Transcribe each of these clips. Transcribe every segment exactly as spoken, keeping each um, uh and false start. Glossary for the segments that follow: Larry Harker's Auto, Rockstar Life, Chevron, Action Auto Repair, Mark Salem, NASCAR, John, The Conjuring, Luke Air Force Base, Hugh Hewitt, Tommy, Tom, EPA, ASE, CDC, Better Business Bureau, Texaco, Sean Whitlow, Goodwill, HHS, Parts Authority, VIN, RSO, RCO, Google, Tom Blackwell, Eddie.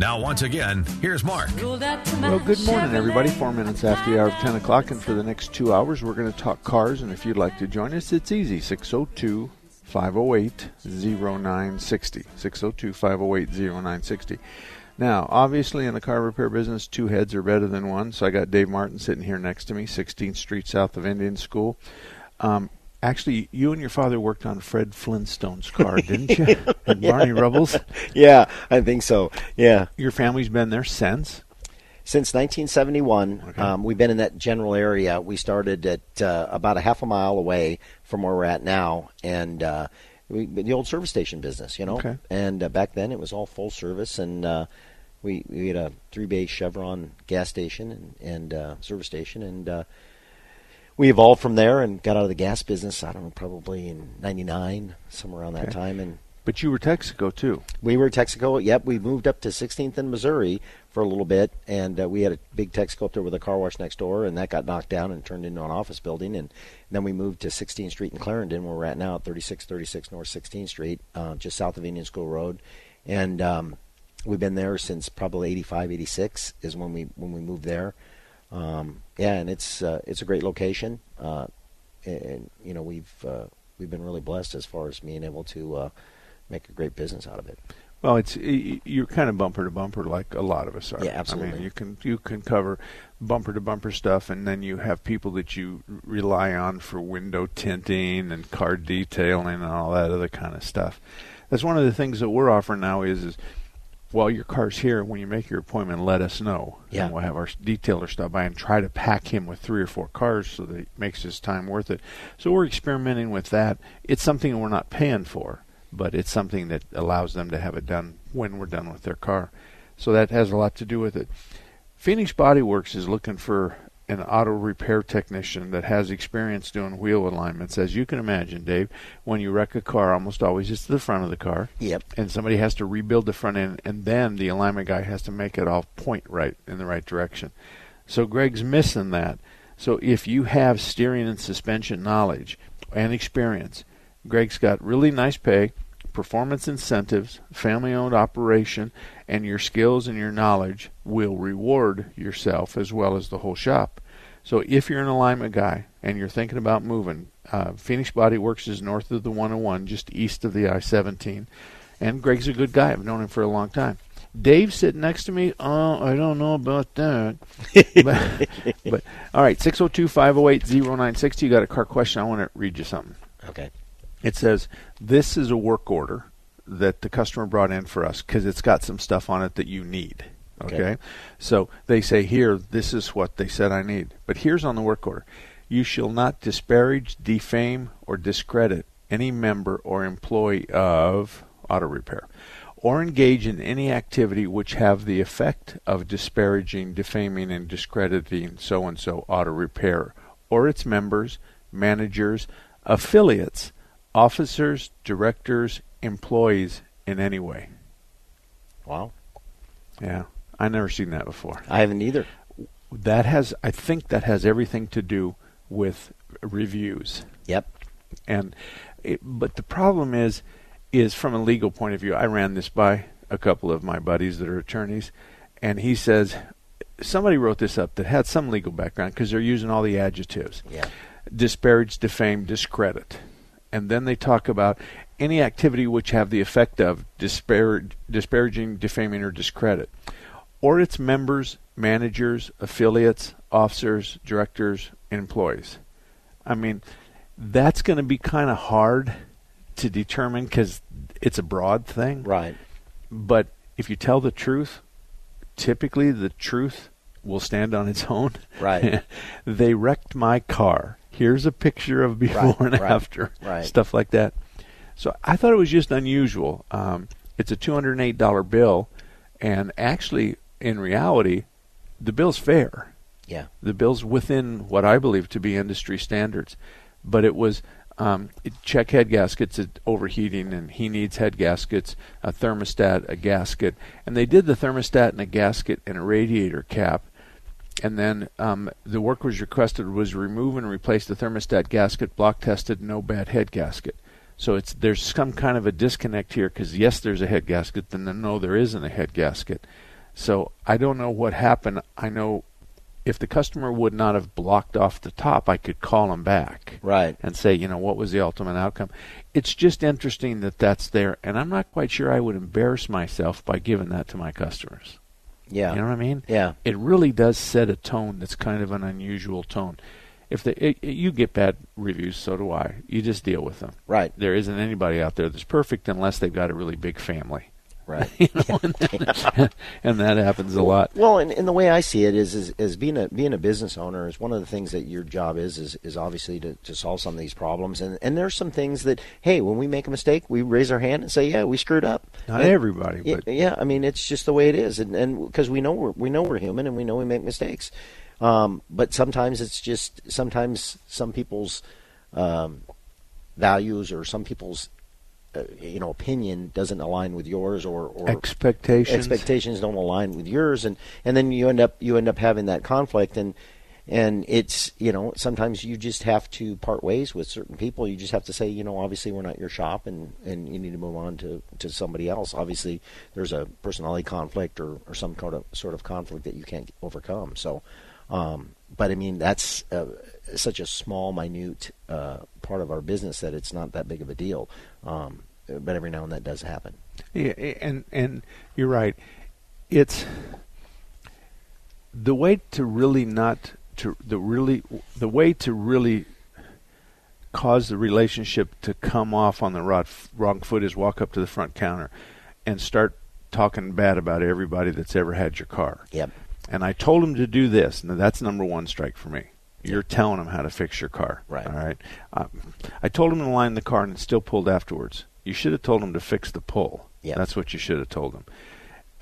Now, once again, here's Mark. Well, good morning, everybody. Four minutes after the hour of ten o'clock, and for the next two hours, we're going to talk cars, and if you'd like to join us, it's easy. six oh two, five oh eight, oh nine six oh. six oh two, five oh eight, oh nine six oh. Now, obviously, in the car repair business, two heads are better than one, so I got Dave Martin sitting here next to me, sixteenth street south of Indian School. Um, Actually, you and your father worked on Fred Flintstone's car, didn't you? And yeah. Barney Rubble's? Yeah, I think so, yeah. Your family's been there since? Since nineteen seventy-one. Okay. Um, we've been in that general area. We started at uh, about a half a mile away from where we're at now, and uh, we, the old service station business, you know. Okay. And uh, back then it was all full service, and uh, we, we had a three-bay Chevron gas station and, and uh, service station, and uh, we evolved from there and got out of the gas business, I don't know, probably in ninety-nine, somewhere around that okay. time. And But you were Texaco, too. We were Texaco, yep. We moved up to sixteenth in Missouri for a little bit, and uh, we had a big Texaco up there with a car wash next door, and that got knocked down and turned into an office building. And then we moved to sixteenth street in Clarendon, where we're at now, at thirty-six thirty-six North sixteenth street, uh, just south of Indian School Road. And um, we've been there since probably eighty-five, eighty-six is when we when we moved there. Um, yeah, and it's uh, it's a great location, uh, and, and you know we've uh, we've been really blessed as far as being able to uh, make a great business out of it. Well, it's you're kind of bumper to bumper, like a lot of us are. Yeah, absolutely. I mean, you can you can cover bumper to bumper stuff, and then you have people that you rely on for window tinting and car detailing and all that other kind of stuff. That's one of the things that we're offering now is is. Well, your car's here. When you make your appointment, let us know. Yeah. And we'll have our detailer stop by and try to pack him with three or four cars so that it makes his time worth it. So we're experimenting with that. It's something we're not paying for, but it's something that allows them to have it done when we're done with their car. So that has a lot to do with it. Phoenix Body Works is looking for an auto repair technician that has experience doing wheel alignments. As you can imagine, Dave, when you wreck a car, almost always it's the front of the car. Yep. And somebody has to rebuild the front end, and then the alignment guy has to make it all point right in the right direction. So Greg's missing that. So if you have steering and suspension knowledge and experience, Greg's got really nice pay, performance incentives, family-owned operation, and your skills and your knowledge will reward yourself as well as the whole shop. So if you're an alignment guy and you're thinking about moving, uh, Phoenix Body Works is north of the one oh one, just east of the I seventeen. And Greg's a good guy. I've known him for a long time. Dave sitting next to me, oh, I don't know about that. but, but all right, six oh two, five oh eight, oh nine six oh. You got a car question. I want to read you something. Okay. It says, this is a work order that the customer brought in for us because it's got some stuff on it that you need. Okay? okay. So they say here, this is what they said I need. But here's on the work order. You shall not disparage, defame, or discredit any member or employee of auto repair or engage in any activity which have the effect of disparaging, defaming, and discrediting so-and-so auto repair or its members, managers, affiliates, officers, directors, employees in any way. Wow. Yeah. I've never seen that before. I haven't either. That has, I think that has everything to do with reviews. Yep. And, it, but the problem is, is from a legal point of view, I ran this by a couple of my buddies that are attorneys, and he says, somebody wrote this up that had some legal background because they're using all the adjectives. Yeah. Disparage, defame, discredit. And then they talk about any activity which have the effect of dispar- disparaging, defaming, or discredit, or its members, managers, affiliates, officers, directors, and employees. I mean, that's going to be kind of hard to determine because it's a broad thing. Right. But if you tell the truth, typically the truth will stand on its own. Right. They wrecked my car. Here's a picture of before right, and right, after. Right. Stuff like that. So I thought it was just unusual. Um, it's a two hundred eight dollars bill, and actually, in reality, the bill's fair. Yeah. The bill's within what I believe to be industry standards. But it was um, it check head gaskets at overheating, and he needs head gaskets, a thermostat, a gasket. And they did the thermostat and a gasket and a radiator cap. And then um, the work was requested was remove and replace the thermostat gasket, block tested, no bad head gasket. So it's there's some kind of a disconnect here because, yes, there's a head gasket, and then no, there isn't a head gasket. So I don't know what happened. I know if the customer would not have blocked off the top, I could call them back right. and say, you know, what was the ultimate outcome? It's just interesting that that's there, and I'm not quite sure I would embarrass myself by giving that to my customers. Yeah. You know what I mean? Yeah. It really does set a tone that's kind of an unusual tone. If the, it, it, you get bad reviews, so do I. You just deal with them. Right. There isn't anybody out there that's perfect unless they've got a really big family. Right. You know, yeah. and, that, and that happens a lot. Well, and, and the way I see it is, is, is being a being a business owner is one of the things that your job is, is, is obviously to, to solve some of these problems. And, and there's some things that, hey, when we make a mistake, we raise our hand and say, yeah, we screwed up. Not and, everybody, but yeah, yeah, I mean, it's just the way it is, and and because we know we're we know we're human and we know we make mistakes, um, but sometimes it's just sometimes some people's um, values or some people's. Uh, you know, opinion doesn't align with yours, or, or expectations expectations don't align with yours, and, and then you end up you end up having that conflict, and and it's you know sometimes you just have to part ways with certain people. You just have to say, you know, obviously we're not your shop, and, and you need to move on to, to somebody else. Obviously, there's a personality conflict or, or some kind of sort of conflict that you can't overcome. So, um, but I mean that's uh, such a small, minute uh, part of our business that it's not that big of a deal. Um, but every now and then that does happen. Yeah, and and you're right. It's the way to really not to the really the way to really cause the relationship to come off on the wrong, wrong foot is walk up to the front counter and start talking bad about everybody that's ever had your car. Yep. And I told him to do this. Now that's number one strike for me. You're telling them how to fix your car. Right. All right. Um, I told them to line the car, and it still pulled afterwards. You should have told them to fix the pull. Yeah. That's what you should have told them.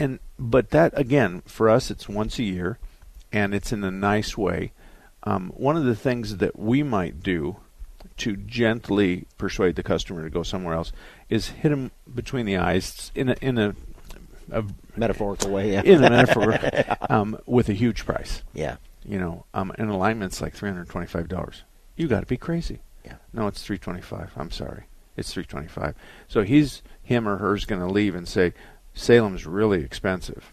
And but that again, for us, it's once a year, and it's in a nice way. Um, one of the things that we might do to gently persuade the customer to go somewhere else is hit them between the eyes in a in a, a metaphorical way. Yeah. In a metaphor, um, with a huge price. Yeah. You know, um, an alignment's like three hundred twenty-five dollars. You got to be crazy. Yeah. No, it's three twenty-five. I'm sorry, it's three twenty-five. So he's him or her's going to leave and say, Salem's really expensive.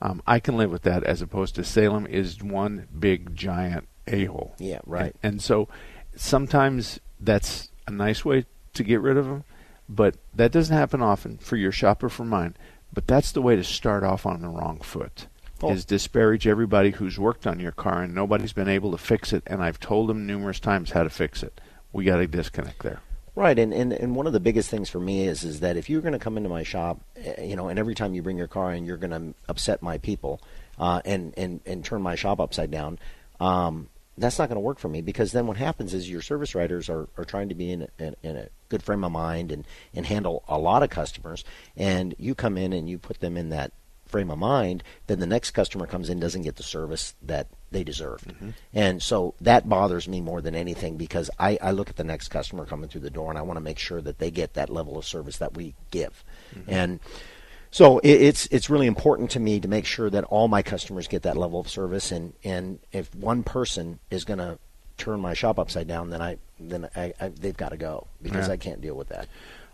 Um, I can live with that, as opposed to Salem is one big giant a-hole. Yeah, right. And, and so sometimes that's a nice way to get rid of them, but that doesn't happen often for your shop or for mine. But that's the way to start off on the wrong foot. Is disparage everybody who's worked on your car and nobody's been able to fix it, and I've told them numerous times how to fix it. We got a disconnect there. Right, and, and, and one of the biggest things for me is is that if you're going to come into my shop, you know, and every time you bring your car in, you're going to upset my people uh, and, and, and turn my shop upside down, um, that's not going to work for me, because then what happens is your service writers are, are trying to be in a, in, in a good frame of mind and, and handle a lot of customers, and you come in and you put them in that frame of mind, then the next customer comes in, doesn't get the service that they deserved. Mm-hmm. And so that bothers me more than anything, because I, I look at the next customer coming through the door, and I want to make sure that they get that level of service that we give. Mm-hmm. And so it, it's it's really important to me to make sure that all my customers get that level of service, and, and if one person is going to turn my shop upside down, then I then I, I they've got to go, because yeah. I can't deal with that.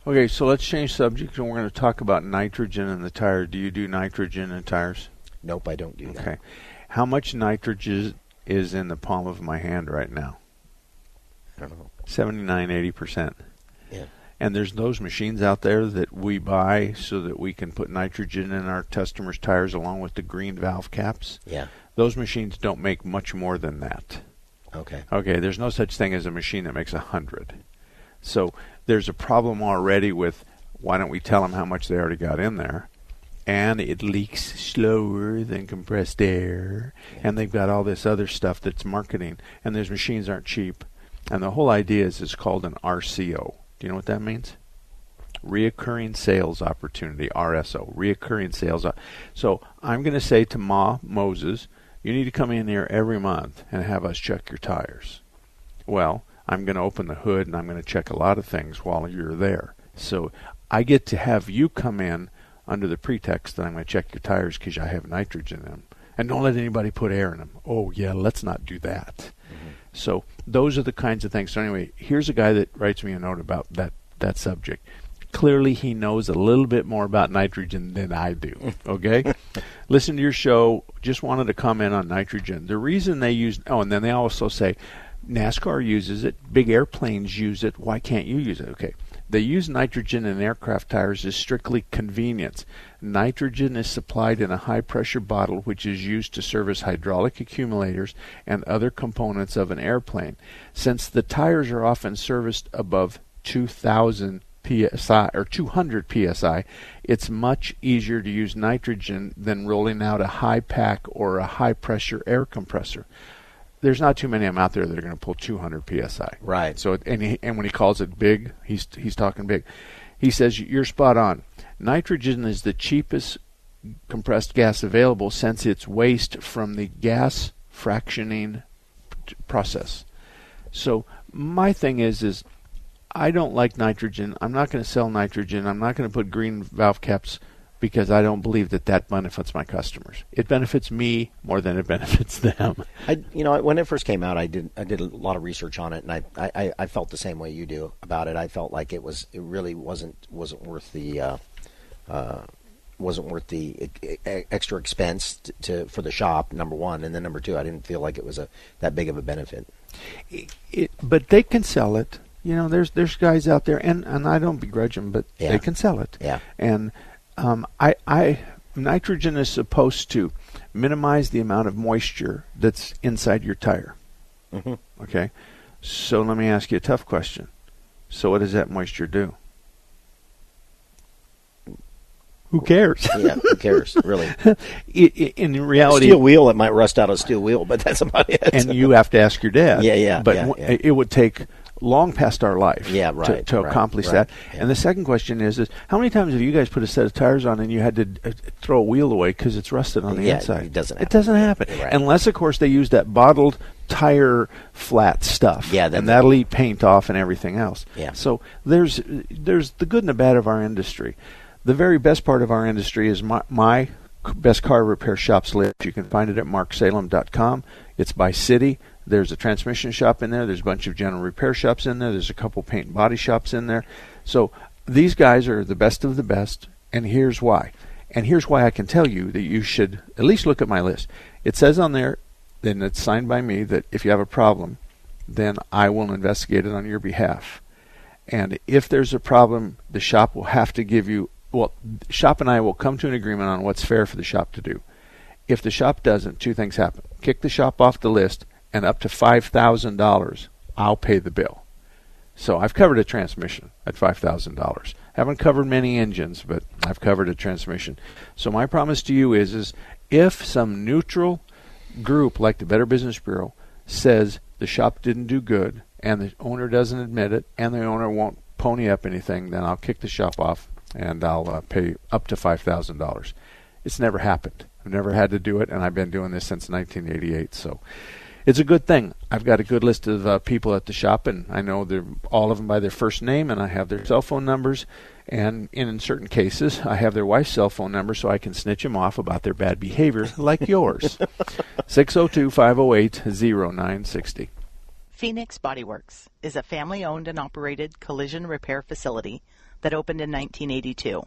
Okay, so let's change subjects, and we're going to talk about nitrogen in the tire. Do you do nitrogen in tires? Nope, I don't do that. Okay. How much nitrogen is in the palm of my hand right now? I don't know. seventy-nine, eighty percent. Yeah. And there's those machines out there that we buy so that we can put nitrogen in our customers' tires along with the green valve caps. Yeah. Those machines don't make much more than that. Okay. Okay, there's no such thing as a machine that makes one hundred. So there's a problem already with why don't we tell them how much they already got in there. And it leaks slower than compressed air. And they've got all this other stuff that's marketing. And those machines aren't cheap. And the whole idea is it's called an R C O. Do you know what that means? Reoccurring sales opportunity, R S O. Reoccurring sales. Op- so I'm going to say to Ma Moses, you need to come in here every month and have us check your tires. Well, I'm going to open the hood and I'm going to check a lot of things while you're there. So I get to have you come in under the pretext that I'm going to check your tires because I have nitrogen in them. And don't let anybody put air in them. Oh, yeah, let's not do that. Mm-hmm. So those are the kinds of things. So anyway, here's a guy that writes me a note about that, that subject. Clearly he knows a little bit more about nitrogen than I do, okay? Listen to your show. Just wanted to comment on nitrogen. The reason they use – oh, and then they also say NASCAR uses it. Big airplanes use it. Why can't you use it? Okay. They use nitrogen in aircraft tires as strictly convenience. Nitrogen is supplied in a high-pressure bottle which is used to service hydraulic accumulators and other components of an airplane. Since the tires are often serviced above two thousand P S I or two hundred P S I, it's much easier to use nitrogen than rolling out a high-pack or a high-pressure air compressor. There's not too many of them out there that are going to pull two hundred P S I. Right. So and he, and when he calls it big, he's he's talking big. He says you're spot on. Nitrogen is the cheapest compressed gas available since it's waste from the gas fractioning process. So my thing is is I don't like nitrogen. I'm not going to sell nitrogen. I'm not going to put green valve caps because I don't believe that that benefits my customers. It benefits me more than it benefits them. I, you know, when it first came out, I did I did a lot of research on it, and I, I, I felt the same way you do about it. I felt like it was it really wasn't wasn't worth the uh, uh, wasn't worth the extra expense to, to for the shop. Number one, and then number two, I didn't feel like it was a that big of a benefit. It, it, but they can sell it. You know, there's there's guys out there, and, and I don't begrudge them, but yeah. They can sell it. Yeah, and. Um, I, I, nitrogen is supposed to minimize the amount of moisture that's inside your tire. Mm-hmm. Okay? So let me ask you a tough question. So what does that moisture do? Who cares? Yeah, who cares, really? it, it, in reality... A steel wheel, it might rust out a steel wheel, but that's about it. And you have to ask your dad. Yeah, yeah. But yeah, w- yeah. it would take... long past our life yeah, right, to, to right, accomplish right, that. Yeah. And the second question is, is, how many times have you guys put a set of tires on and you had to uh, throw a wheel away because it's rusted on the yeah, inside? It doesn't happen. It doesn't happen. Right. Unless, of course, they use that bottled tire flat stuff. Yeah, and that'll eat paint off and everything else. Yeah. So there's there's the good and the bad of our industry. The very best part of our industry is my, my best car repair shop's list. You can find it at Mark Salem dot com. It's by city. There's a transmission shop in there. There's a bunch of general repair shops in there. There's a couple paint and body shops in there. So these guys are the best of the best, and here's why. And here's why I can tell you that you should at least look at my list. It says on there, and it's signed by me, that if you have a problem, then I will investigate it on your behalf. And if there's a problem, the shop will have to give you, well, the shop and I will come to an agreement on what's fair for the shop to do. If the shop doesn't, two things happen. Kick the shop off the list, and up to five thousand dollars, I'll pay the bill. So I've covered a transmission at five thousand dollars. Haven't covered many engines, but I've covered a transmission. So my promise to you is, is if some neutral group like the Better Business Bureau says the shop didn't do good and the owner doesn't admit it and the owner won't pony up anything, then I'll kick the shop off and I'll uh, pay up to five thousand dollars. It's never happened. I've never had to do it, and I've been doing this since nineteen eighty-eight, so... it's a good thing. I've got a good list of uh, people at the shop, and I know they're all of them by their first name, and I have their cell phone numbers, and in certain cases, I have their wife's cell phone number so I can snitch them off about their bad behavior, like yours. six oh two, five oh eight, oh nine six oh. Phoenix Body Works is a family-owned and operated collision repair facility that opened in nineteen eighty-two.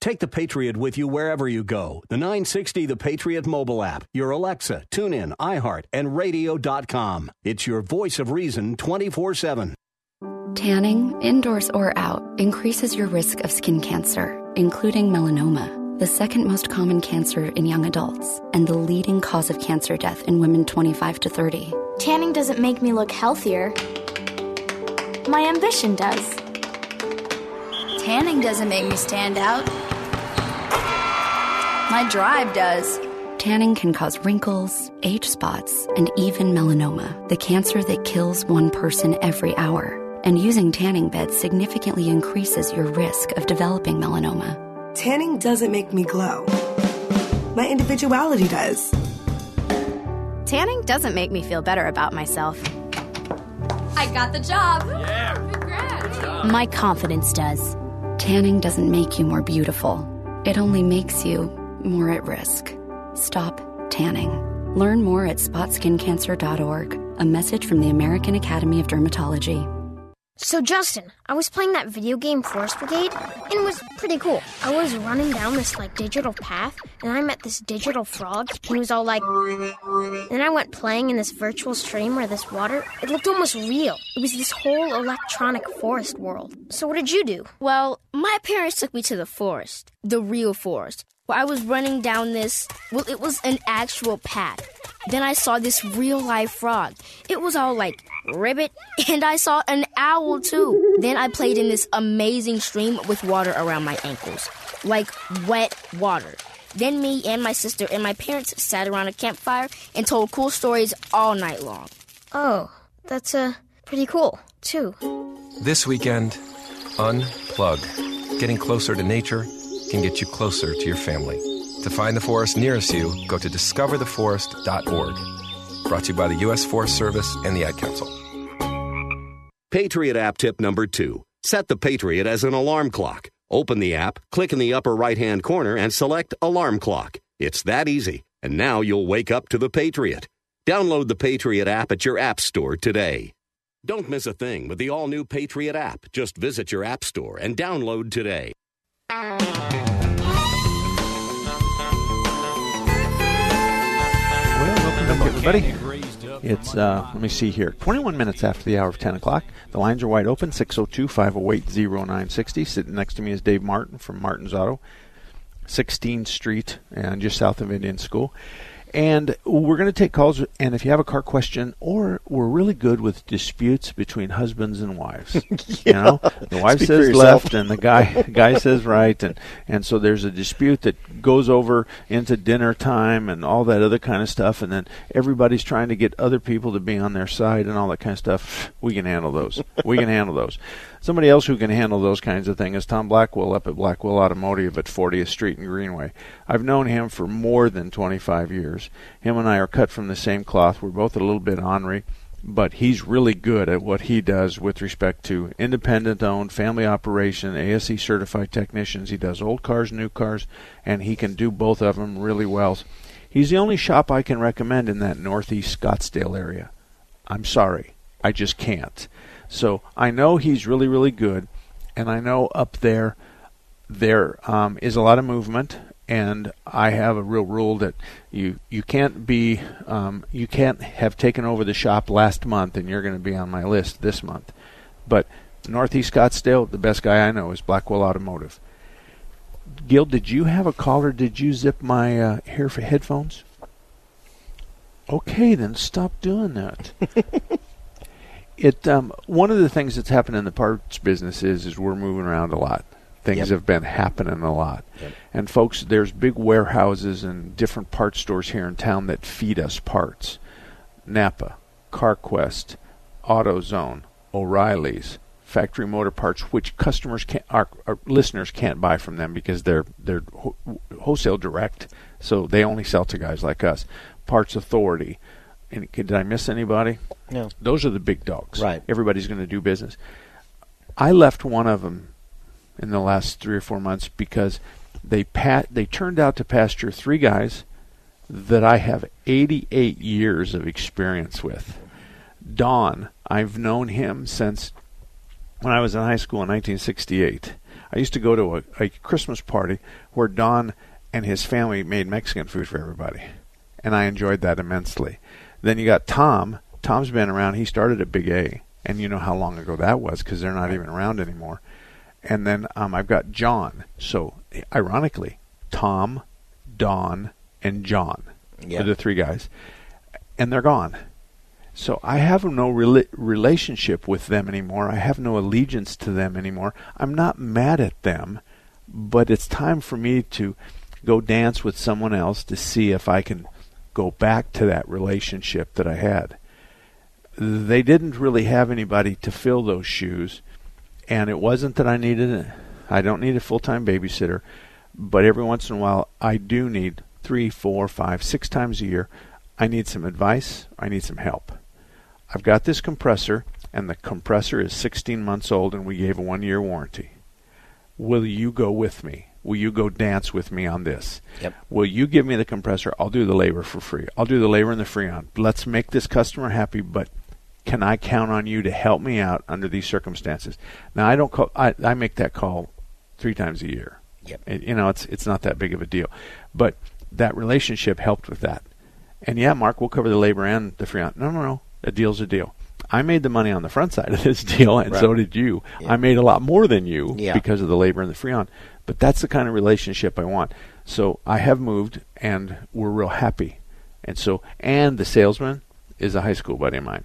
Take the Patriot with you wherever you go. The nine sixty The Patriot mobile app, your Alexa, TuneIn, iHeart, and radio dot com. It's your voice of reason twenty-four seven. Tanning, indoors or out, increases your risk of skin cancer, including melanoma, the second most common cancer in young adults and the leading cause of cancer death in women twenty-five to thirty. Tanning doesn't make me look healthier. My ambition does. Tanning doesn't make me stand out. My drive does. Tanning can cause wrinkles, age spots, and even melanoma, the cancer that kills one person every hour. And using tanning beds significantly increases your risk of developing melanoma. Tanning doesn't make me glow. My individuality does. Tanning doesn't make me feel better about myself. I got the job. Yeah. Congrats. Job. My confidence does. Tanning doesn't make you more beautiful. It only makes you more at risk. Stop tanning. Learn more at spot skin cancer dot org. A message from the American Academy of Dermatology. So, Justin, I was playing that video game Forest Brigade, and it was pretty cool. I was running down this, like, digital path, and I met this digital frog, and he was all like... Then I went playing in this virtual stream where this water, it looked almost real. It was this whole electronic forest world. So what did you do? Well, my parents took me to the forest, the real forest, where I was running down this... Well, it was an actual path. Then I saw this real-life frog. It was all like... Ribbit, and I saw an owl too. Then I played in this amazing stream with water around my ankles, like wet water. Then me and my sister and my parents sat around a campfire and told cool stories all night long. Oh, that's uh, pretty cool too. This weekend, unplug. Getting closer to nature can get you closer to your family. To find the forest nearest you, go to discover the forest dot org. Brought to you by the U S Forest Service and the Ad Council. Patriot app tip number two. Set the Patriot as an alarm clock. Open the app, click in the upper right-hand corner, and select Alarm Clock. It's that easy, and now you'll wake up to the Patriot. Download the Patriot app at your app store today. Don't miss a thing with the all-new Patriot app. Just visit your app store and download today. Everybody, it's uh, let me see here. twenty-one minutes after the hour of ten o'clock, the lines are wide open. six oh two, five oh eight, oh nine six oh. Sitting next to me is Dave Martin from Martin's Auto, sixteenth Street, and just south of Indian School. And we're going to take calls. And if you have a car question, or we're really good with disputes between husbands and wives. Yeah. You know, the wife Speak says left, and the guy guy says right, and and so there's a dispute that goes over into dinner time and all that other kind of stuff. And then everybody's trying to get other people to be on their side and all that kind of stuff. We can handle those. We can handle those. Somebody else who can handle those kinds of things is Tom Blackwell up at Blackwell Automotive at fortieth Street and Greenway. I've known him for more than twenty-five years. Him and I are cut from the same cloth. We're both a little bit ornery, but he's really good at what he does with respect to independent-owned, family operation, A S E certified technicians. He does old cars, new cars, and he can do both of them really well. He's the only shop I can recommend in that northeast Scottsdale area. I'm sorry. I just can't. So I know he's really, really good, and I know up there there um, is a lot of movement, and I have a real rule that you you can't be um, you can't have taken over the shop last month and you're going to be on my list this month. But Northeast Scottsdale, the best guy I know is Blackwell Automotive. Gil, did you have a call or did you zip my uh, hair for headphones? Okay, then stop doing that. It um, one of the things that's happened in the parts business is is we're moving around a lot. Things yep. have been happening a lot. Yep. And folks, there's big warehouses and different parts stores here in town that feed us parts. Napa, CarQuest, AutoZone, O'Reilly's, factory motor parts, which customers can't, our, our listeners can't buy from them because they're they're ho- wholesale direct, so they only sell to guys like us. Parts Authority. And did I miss anybody? No. Those are the big dogs. Right. Everybody's going to do business. I left one of them in the last three or four months because they pat they turned out to pasture three guys that I have eighty-eight years of experience with. Don, I've known him since when I was in high school in nineteen sixty-eight. I used to go to a, a Christmas party where Don and his family made Mexican food for everybody, and I enjoyed that immensely. Then you got Tom. Tom's been around. He started at Big A, and you know how long ago that was because they're not even around anymore. And then um, I've got John. So, ironically, Tom, Don, and John yeah. are the three guys, and they're gone. So I have no rela- relationship with them anymore. I have no allegiance to them anymore. I'm not mad at them, but it's time for me to go dance with someone else to see if I can go back to that relationship that I had. They didn't really have anybody to fill those shoes, and it wasn't that I needed it. I don't need a full-time babysitter, but every once in a while I do need three, four, five, six times a year. I need some advice. I need some help. I've got this compressor, and the compressor is sixteen months old, and we gave a one-year warranty. Will you go with me? Will you go dance with me on this? Yep. Will you give me the compressor? I'll do the labor for free. I'll do the labor and the Freon. Let's make this customer happy, but can I count on you to help me out under these circumstances? Now, I don't call, I, I make that call three times a year. Yep. It, you know, it's it's not that big of a deal. But that relationship helped with that. And yeah, Mark, we'll cover the labor and the Freon. No, no, no. A deal's a deal. I made the money on the front side of this deal, and right. so did you. Yeah. I made a lot more than you yeah. because of the labor and the Freon. But that's the kind of relationship I want. So I have moved, and we're real happy. And so, and the salesman is a high school buddy of mine.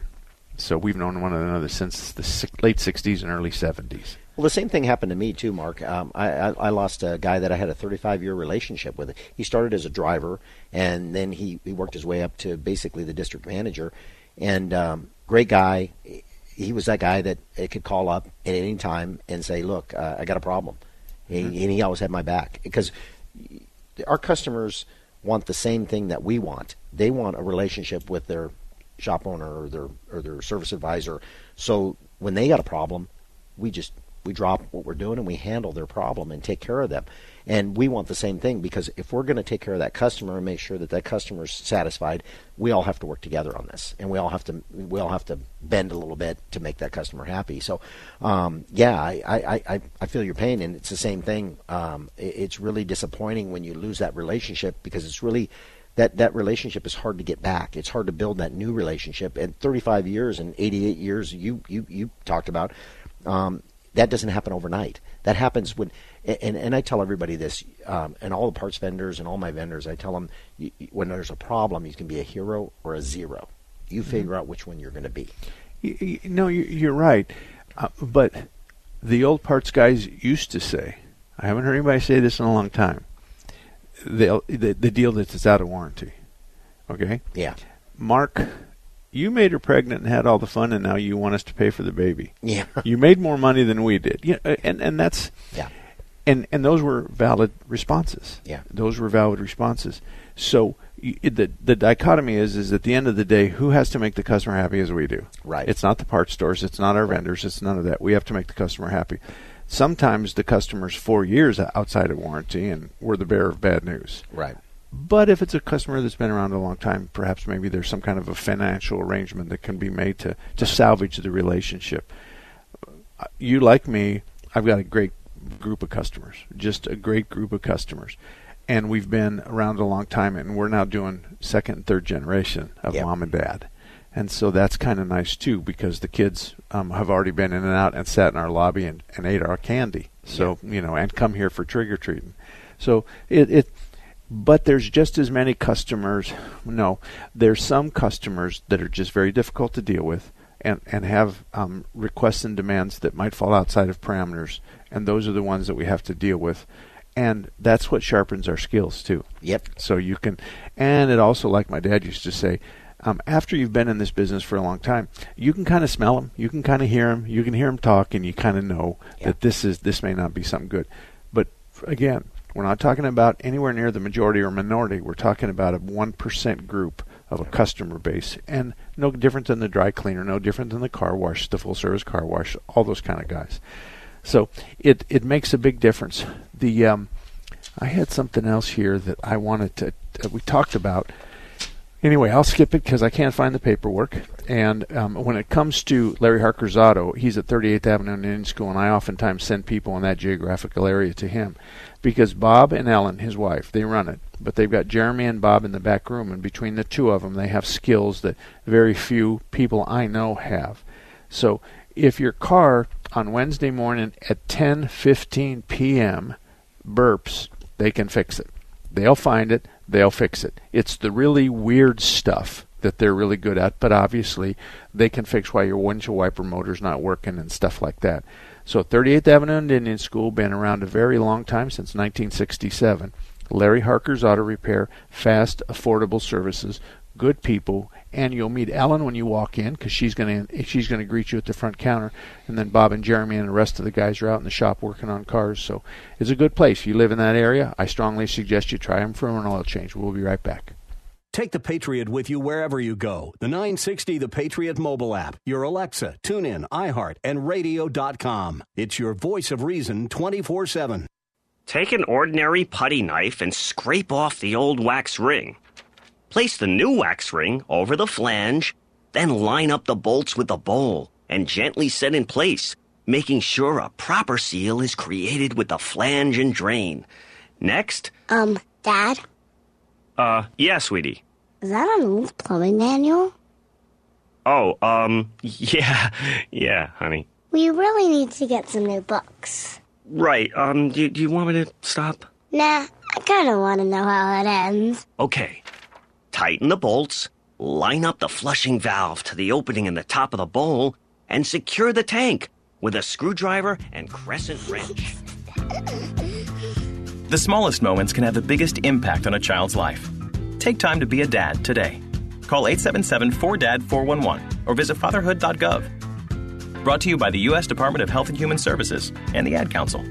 So we've known one another since the late sixties and early seventies. Well, the same thing happened to me, too, Mark. Um, I, I, I lost a guy that I had a thirty-five-year relationship with. He started as a driver, and then he, he worked his way up to basically the district manager. And um, great guy. He was that guy that it could call up at any time and say, look, uh, I got a problem. Mm-hmm. And, and he always had my back. Because our customers want the same thing that we want. They want a relationship with their shop owner or their or their service advisor. So when they got a problem, we just... we drop what we're doing and we handle their problem and take care of them. And we want the same thing, because if we're going to take care of that customer and make sure that that customer is satisfied, we all have to work together on this, and we all have to we all have to bend a little bit to make that customer happy. So, um, yeah, I, I, I, I feel your pain, and it's the same thing. Um, it, it's really disappointing when you lose that relationship, because it's really that that relationship is hard to get back. It's hard to build that new relationship. And thirty-five years and eighty-eight years, you you you talked about. Um, That doesn't happen overnight. That happens when, and, and I tell everybody this, um, and all the parts vendors and all my vendors, I tell them, you, when there's a problem, you can be a hero or a zero. You mm-hmm. figure out which one you're going to be. You, you, no, you, you're right. Uh, but the old parts guys used to say, I haven't heard anybody say this in a long time, the, the, the deal that's out of warranty. Okay? Yeah. Mark, you made her pregnant and had all the fun, and now you want us to pay for the baby. Yeah. You made more money than we did. Yeah, and, and that's yeah. And and those were valid responses. Yeah. Those were valid responses. So the the dichotomy is is at the end of the day, who has to make the customer happy is we do. Right. It's not the parts stores, it's not our vendors, it's none of that. We have to make the customer happy. Sometimes the customer's four years outside of warranty and we're the bearer of bad news. Right. But if it's a customer that's been around a long time, perhaps maybe there's some kind of a financial arrangement that can be made to, to salvage the relationship. You, like me, I've got a great group of customers, just a great group of customers. And we've been around a long time, and we're now doing second and third generation of yep. mom and dad. And so that's kind of nice, too, because the kids um, have already been in and out and sat in our lobby and, and ate our candy. So, yep. you know, and come here for trigger-treating. So it... it But there's just as many customers, no, there's some customers that are just very difficult to deal with and, and have um, requests and demands that might fall outside of parameters, and those are the ones that we have to deal with. And that's what sharpens our skills, too. Yep. So you can, and it also, like my dad used to say, um, after you've been in this business for a long time, you can kind of smell them, you can kind of hear them, you can hear them talk, and you kind of know yeah. that this is this may not be something good. But again, we're not talking about anywhere near the majority or minority. We're talking about a one percent group of a customer base, and no different than the dry cleaner, no different than the car wash, the full-service car wash, all those kind of guys. So it, it makes a big difference. The um, I had something else here that I wanted to that we talked about. Anyway, I'll skip it because I can't find the paperwork. And um, when it comes to Larry Harker's Auto, he's at thirty-eighth Avenue and Indian School, and I oftentimes send people in that geographical area to him because Bob and Ellen, his wife, they run it. But they've got Jeremy and Bob in the back room, and between the two of them, they have skills that very few people I know have. So if your car on Wednesday morning at ten fifteen p.m. burps, they can fix it. They'll find it. They'll fix it. It's the really weird stuff that they're really good at, but obviously they can fix why your windshield wiper motor's not working and stuff like that. So thirty-eighth Avenue and Indian School, been around a very long time, since nineteen sixty-seven. Larry Harker's Auto Repair, fast, affordable services, good people, and you'll meet Ellen when you walk in because she's going to she's gonna greet you at the front counter, and then Bob and Jeremy and the rest of the guys are out in the shop working on cars. So it's a good place. If you live in that area, I strongly suggest you try them for an oil change. We'll be right back. Take the Patriot with you wherever you go. The nine sixty The Patriot mobile app, your Alexa, TuneIn, iHeart, and radio dot com. It's your voice of reason twenty-four seven. Take an ordinary putty knife and scrape off the old wax ring. Place the new wax ring over the flange, then line up the bolts with the bowl and gently set in place, making sure a proper seal is created with the flange and drain. Next. Um, Dad? Uh, yeah, sweetie. Is that an old plumbing manual? Oh, um, yeah, yeah, honey. We really need to get some new books. Right, um, do, do you want me to stop? Nah, I kinda wanna know how it ends. Okay. Tighten the bolts, line up the flushing valve to the opening in the top of the bowl, and secure the tank with a screwdriver and crescent wrench. The smallest moments can have the biggest impact on a child's life. Take time to be a dad today. Call eight seven seven, four D A D, four one one or visit fatherhood dot gov. Brought to you by the U S Department of Health and Human Services and the Ad Council.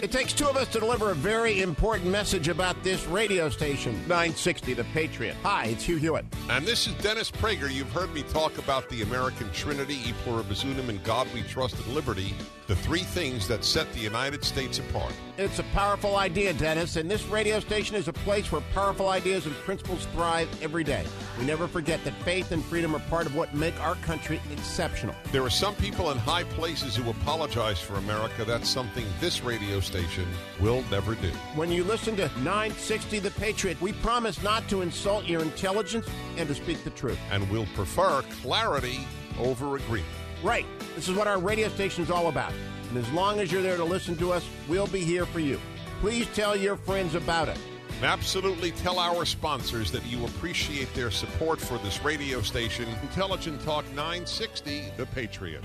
It takes two of us to deliver a very important message about this radio station, nine sixty The Patriot. Hi, it's Hugh Hewitt. And this is Dennis Prager. You've heard me talk about the American Trinity, E Pluribus Unum, and God We Trust and Liberty, the three things that set the United States apart. It's a powerful idea, Dennis, and this radio station is a place where powerful ideas and principles thrive every day. We never forget that faith and freedom are part of what make our country exceptional. There are some people in high places who apologize for America. That's something this radio station will never do. When you listen to nine sixty The Patriot, we promise not to insult your intelligence and to speak the truth. And we'll prefer clarity over agreement. Right. This is what our radio station is all about. And as long as you're there to listen to us, we'll be here for you. Please tell your friends about it. And absolutely tell our sponsors that you appreciate their support for this radio station. Intelligent Talk nine sixty The Patriot.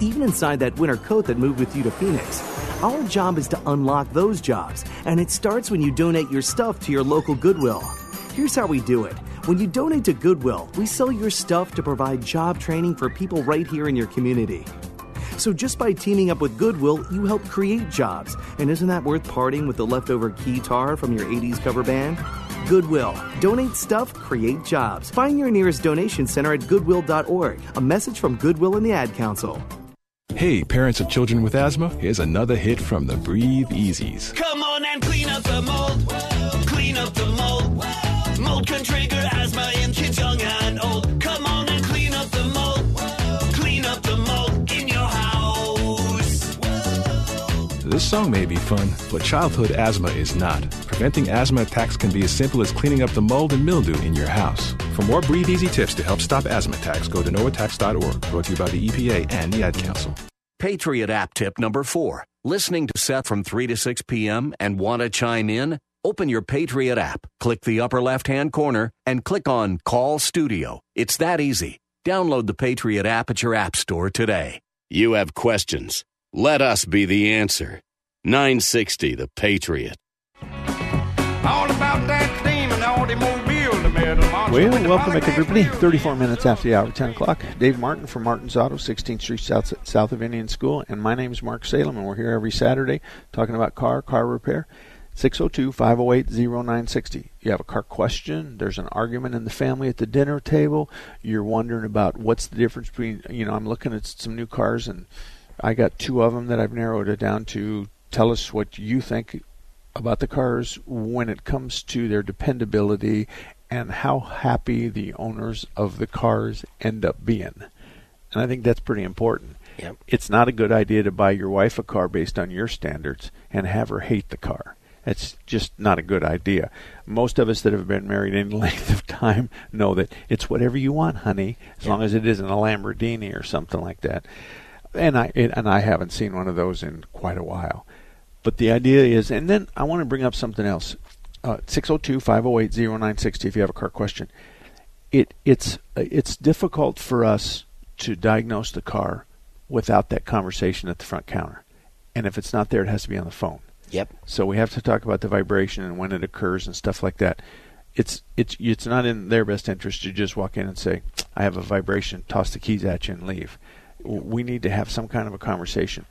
Even inside that winter coat that moved with you to Phoenix. Our job is to unlock those jobs, and it starts when you donate your stuff to your local Goodwill. Here's how we do it. When you donate to Goodwill, we sell your stuff to provide job training for people right here in your community. So just by teaming up with Goodwill, you help create jobs. And isn't that worth parting with the leftover keytar from your eighties cover band? Goodwill. Donate stuff, create jobs. Find your nearest donation center at goodwill dot org. A message from Goodwill and the Ad Council. Hey, parents of children with asthma, here's another hit from the Breathe Easies. Come on and clean up the mold. Whoa. Clean up the mold. Whoa. Mold can trigger asthma in kids young and old. Come on and clean up the mold. Whoa. Clean up the mold in your house. Whoa. This song may be fun, but childhood asthma is not. Preventing asthma attacks can be as simple as cleaning up the mold and mildew in your house. For more breathe-easy tips to help stop asthma attacks, go to no attacks dot org. Brought to you by the E P A and the Ad Council. Patriot app tip number four. Listening to Seth from three to six p.m. and want to chime in? Open your Patriot app, click the upper left-hand corner, and click on Call Studio. It's that easy. Download the Patriot app at your app store today. You have questions. Let us be the answer. nine sixty, The Patriot. All about that team and all the mobile, the metal. Well, welcome back, everybody. thirty-four minutes after the hour, ten o'clock. Dave Martin from Martin's Auto, sixteenth street south, south of Indian School. And my name is Mark Salem, and we're here every Saturday talking about car, car repair. six oh two, five oh eight, oh nine six oh. You have a car question, there's an argument in the family at the dinner table, you're wondering about what's the difference between, you know, I'm looking at some new cars and I got two of them that I've narrowed it down to. Tell us what you think about the cars when it comes to their dependability and how happy the owners of the cars end up being. And I think that's pretty important. Yep. It's not a good idea to buy your wife a car based on your standards and have her hate the car. It's just not a good idea. Most of us that have been married any length of time know that it's whatever you want, honey, as yeah. long as it isn't a Lamborghini or something like that. And I it, and I haven't seen one of those in quite a while. But the idea is, and then I want to bring up something else. Uh, six oh two, five oh eight, oh nine six oh if you have a car question. It it's it's difficult for us to diagnose the car without that conversation at the front counter. And if it's not there, it has to be on the phone. Yep. So we have to talk about the vibration and when it occurs and stuff like that. It's it's it's not in their best interest to just walk in and say, I have a vibration, toss the keys at you and leave. We need to have some kind of a conversation.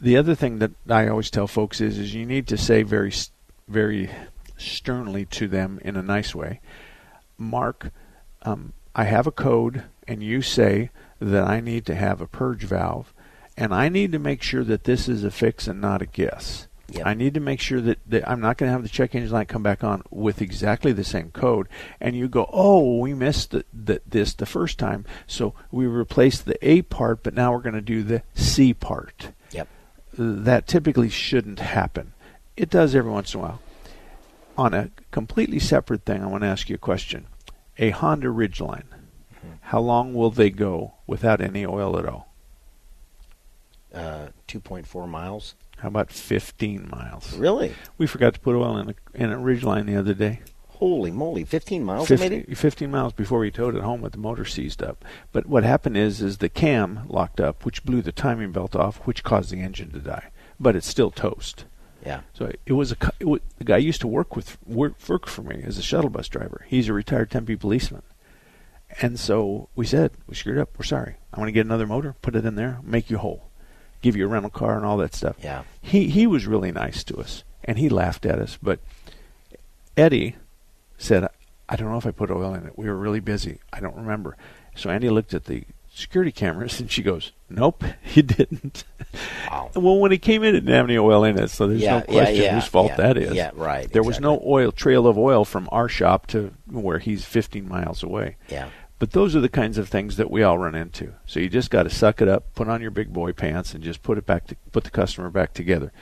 The other thing that I always tell folks is, is you need to say very very sternly to them in a nice way, Mark, um, I have a code and you say that I need to have a purge valve and I need to make sure that this is a fix and not a guess. Yep. I need to make sure that, that I'm not going to have the check engine light come back on with exactly the same code. And you go, oh, we missed the, the, this the first time, so we replaced the A part, but now we're going to do the C part. Yep. That typically shouldn't happen. It does every once in a while. On a completely separate thing, I want to ask you a question. A Honda Ridgeline, mm-hmm. how long will they go without any oil at all? Uh, two point four miles. How about fifteen miles? Really? We forgot to put oil in a, in a Ridgeline the other day. Holy moly, fifteen miles? fifty, made it? fifteen miles before we towed it home with the motor seized up. But what happened is is the cam locked up, which blew the timing belt off, which caused the engine to die. But it's still toast. Yeah. So it was a it was, the guy used to work with work, work for me as a shuttle bus driver. He's a retired Tempe policeman. And so we said, we screwed up. We're sorry. I'm going to get another motor, put it in there, make you whole. Give you a rental car and all that stuff. Yeah. He he was really nice to us, and he laughed at us. But Eddie said, I don't know if I put oil in it. We were really busy. I don't remember. So Andy looked at the security cameras, and she goes, nope, you didn't. Wow. Well, when it came in, it didn't have any oil in it, so there's yeah, no question yeah, yeah, whose fault yeah, that is. Yeah, right. There exactly. was no oil trail of oil from our shop to where he's fifteen miles away. Yeah. But those are the kinds of things that we all run into. So you just got to suck it up, put on your big boy pants, and just put it back to, put the customer back together.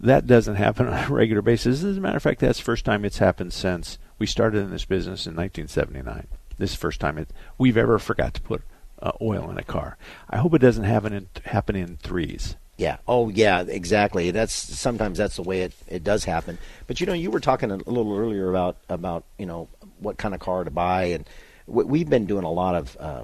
That doesn't happen on a regular basis. As a matter of fact, that's the first time it's happened since we started in this business in nineteen seventy-nine. This is the first time it, we've ever forgot to put uh, oil in a car. I hope it doesn't happen in, happen in threes. Yeah. Oh, yeah, exactly. That's sometimes that's the way it, it does happen. But, you know, you were talking a little earlier about, about, you know, what kind of car to buy and we've been doing a lot of uh,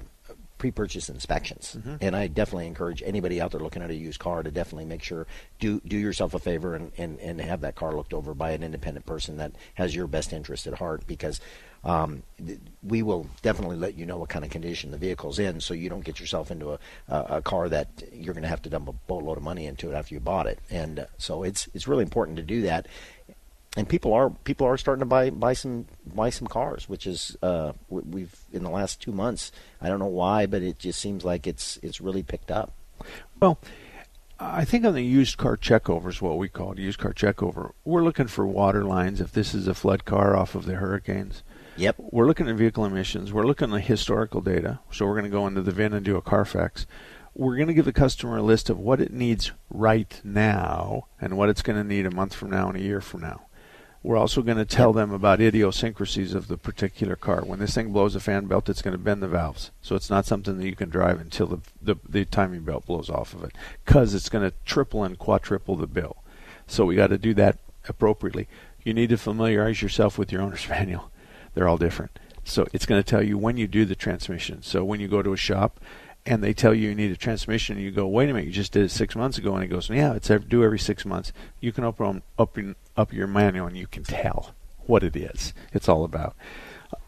pre-purchase inspections, mm-hmm. and I definitely encourage anybody out there looking at a used car to definitely make sure, do do yourself a favor and, and, and have that car looked over by an independent person that has your best interest at heart because um, th- we will definitely let you know what kind of condition the vehicle's in so you don't get yourself into a, a, a car that you're going to have to dump a boatload of money into it after you bought it. And uh, so it's it's really important to do that. And people are people are starting to buy buy some buy some cars, which is uh, we've in the last two months. I don't know why, but it just seems like it's it's really picked up. Well, I think on the used car checkover is what we call it, used car checkover. We're looking for water lines. If this is a flood car off of the hurricanes, yep. We're looking at vehicle emissions. We're looking at historical data. So we're going to go into the V I N and do a Carfax. we're going to give the customer a list of what it needs right now and what it's going to need a month from now and a year from now. We're also going to tell them about idiosyncrasies of the particular car. When this thing blows a fan belt, it's going to bend the valves. So it's not something that you can drive until the the, the timing belt blows off of it, because it's going to triple and quadruple the bill. So we got to do that appropriately. You need to familiarize yourself with your owner's manual. They're all different. So it's going to tell you when you do the transmission. So when you go to a shop and they tell you you need a transmission, and you go, wait a minute, you just did it six months ago, and it goes, yeah, it's due every six months. You can open, open up your manual, and you can tell what it is. It's all about.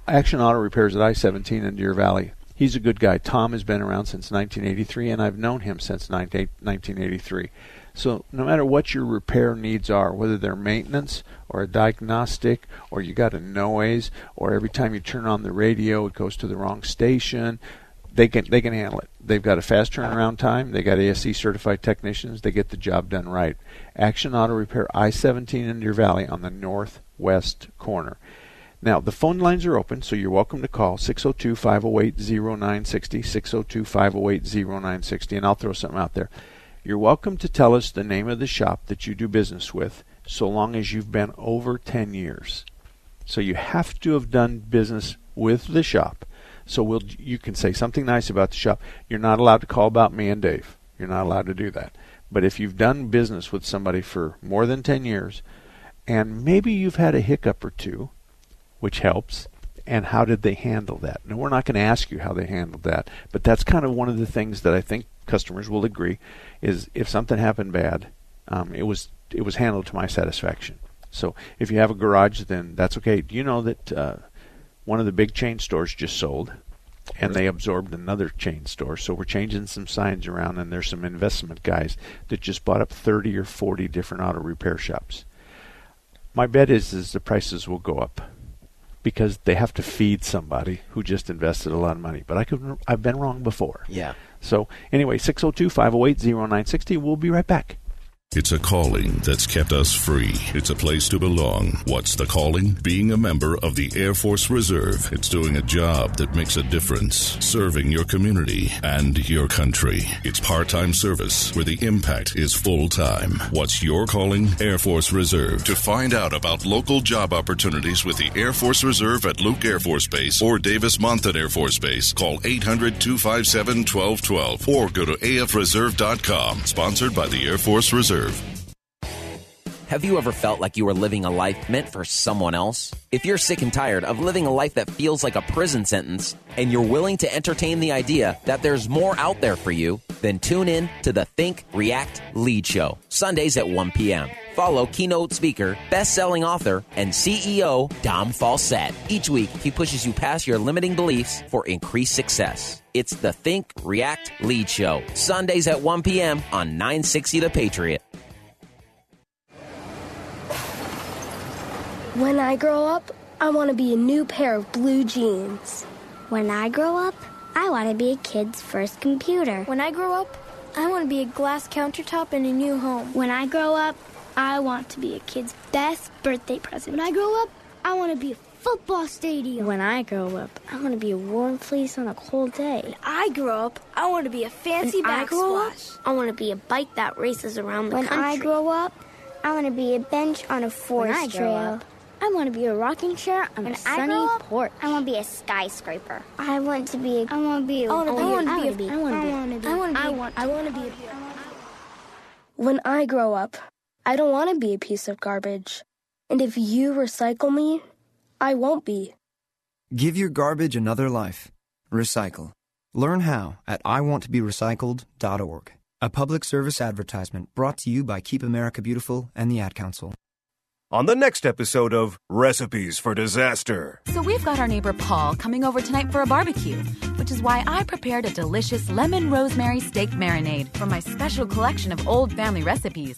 Action Auto Repairs at I seventeen in Deer Valley. He's a good guy. Tom has been around since nineteen eighty-three, and I've known him since nineteen eighty-three. So no matter what your repair needs are, whether they're maintenance or a diagnostic or you got a noise or every time you turn on the radio it goes to the wrong station, they can they can handle it. They've got a fast turnaround time. They got A S C certified technicians. They get the job done right. Action Auto Repair, I seventeen in Deer Valley on the northwest corner. Now, the phone lines are open, so you're welcome to call six oh two, five oh eight, oh nine six oh, six oh two, five oh eight, oh nine six oh, and I'll throw something out there. You're welcome to tell us the name of the shop that you do business with, so long as you've been over ten years. So you have to have done business with the shop. So we'll, you can say something nice about the shop. You're not allowed to call about me and Dave. You're not allowed to do that. But if you've done business with somebody for more than ten years, and maybe you've had a hiccup or two, which helps, and how did they handle that? Now, we're not going to ask you how they handled that, but that's kind of one of the things that I think customers will agree is if something happened bad, um, it was it was handled to my satisfaction. So if you have a garage, then that's okay. Do you know that uh, one of the big chain stores just sold, and they absorbed another chain store? So we're changing some signs around, and there's some investment guys that just bought up thirty or forty different auto repair shops. My bet is is the prices will go up, because they have to feed somebody who just invested a lot of money. But I could, I've been wrong before. Yeah. So anyway, six oh two, five oh eight, oh nine six oh. We'll be right back. It's a calling that's kept us free. It's a place to belong. What's the calling? Being a member of the Air Force Reserve. It's doing a job that makes a difference, serving your community and your country. It's part-time service where the impact is full-time. What's your calling? Air Force Reserve. To find out about local job opportunities with the Air Force Reserve at Luke Air Force Base or Davis-Monthan Air Force Base, call eight hundred, two five seven, one two one two or go to A F reserve dot com. Sponsored by the Air Force Reserve. Have you ever felt like you were living a life meant for someone else? If you're sick and tired of living a life that feels like a prison sentence, and you're willing to entertain the idea that there's more out there for you, then tune in to the Think, React, Lead Show, Sundays at one p.m. Follow keynote speaker, best-selling author, and C E O Dom Falsett. Each week, he pushes you past your limiting beliefs for increased success. It's the Think, React, Lead Show, Sundays at one p.m. on nine sixty The Patriot. When I grow up, I want to be a new pair of blue jeans. When I grow up, I want to be a kid's first computer. When I grow up, I want to be a glass countertop in a new home. When I grow up, I want to be a kid's best birthday present. When I grow up, I want to be a football stadium. When I grow up, I want to be a warm fleece on a cold day. When I grow up, I want to be a fancy backsplash. When I grow up, I want to be a bike that races around the country. When I grow up, I want to be a bench on a forest trail. I want to be a rocking chair on a sunny porch. I want to be a skyscraper. I want to be a... I want to be a... I want to be a... I want to be a... I want to be a... I want to be a... When I grow up, I don't want to be a piece of garbage. And if you recycle me, I won't be. Give your garbage another life. Recycle. Learn how at I want to be recycled dot org. A public service advertisement brought to you by Keep America Beautiful and the Ad Council. On the next episode of Recipes for Disaster. So we've got our neighbor Paul coming over tonight for a barbecue, which is why I prepared a delicious lemon rosemary steak marinade from my special collection of old family recipes.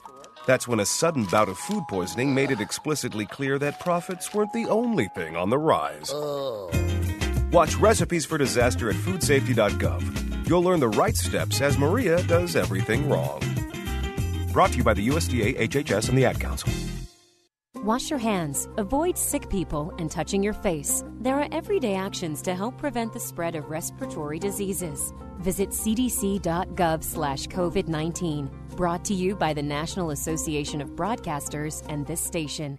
That's when a sudden bout of food poisoning made it explicitly clear that profits weren't the only thing on the rise. Oh. Watch Recipes for Disaster at food safety dot gov. You'll learn the right steps as Maria does everything wrong. Brought to you by the U S D A, H H S, and the Ad Council. Wash your hands, avoid sick people, and touching your face. There are everyday actions to help prevent the spread of respiratory diseases. Visit c d c dot gov slash covid nineteen. Brought to you by the National Association of Broadcasters and this station.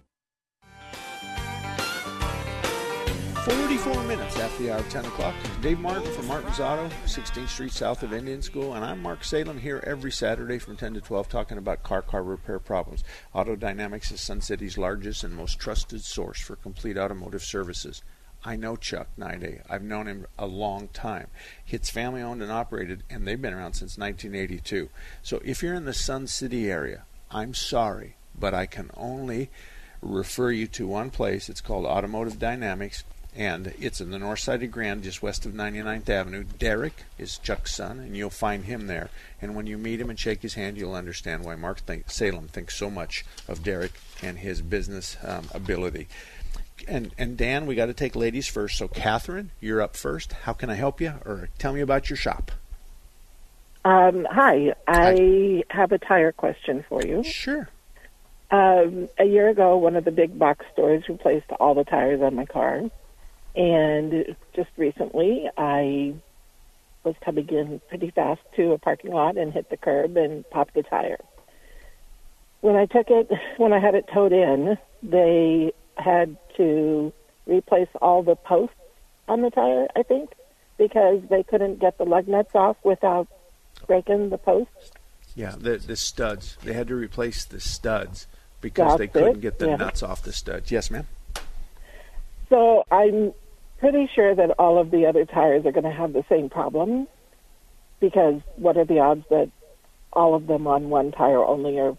forty-four minutes after the hour of ten o'clock. Dave Martin from Martin's Auto, sixteenth street south of Indian School, and I'm Mark Salem here every Saturday from ten to twelve talking about car-car repair problems. Auto Dynamics is Sun City's largest and most trusted source for complete automotive services. I know Chuck Nide. I've known him a long time. It's family-owned and operated, and they've been around since nineteen eighty-two. So if you're in the Sun City area, I'm sorry, but I can only refer you to one place. It's called Automotive Dynamics. And it's in the north side of Grand, just west of ninety-ninth avenue. Derek is Chuck's son, and you'll find him there. And when you meet him and shake his hand, you'll understand why Mark think, Salem thinks so much of Derek and his business um, ability. And, and Dan, we got to take ladies first. So, Catherine, you're up first. How can I help you? Or tell me about your shop. Um, hi. I hi. have a tire question for you. Sure. Um, a year ago, one of the big box stores replaced all the tires on my car. And just recently, I was coming in pretty fast to a parking lot and hit the curb and popped the tire. When I took it, when I had it towed in, they had to replace all the posts on the tire, I think, because they couldn't get the lug nuts off without breaking the posts. Yeah, the, the studs. They had to replace the studs because That's they couldn't it. get the yeah. nuts off the studs. Yes, ma'am. So I'm pretty sure that all of the other tires are going to have the same problem, because what are the odds that all of them on one tire only are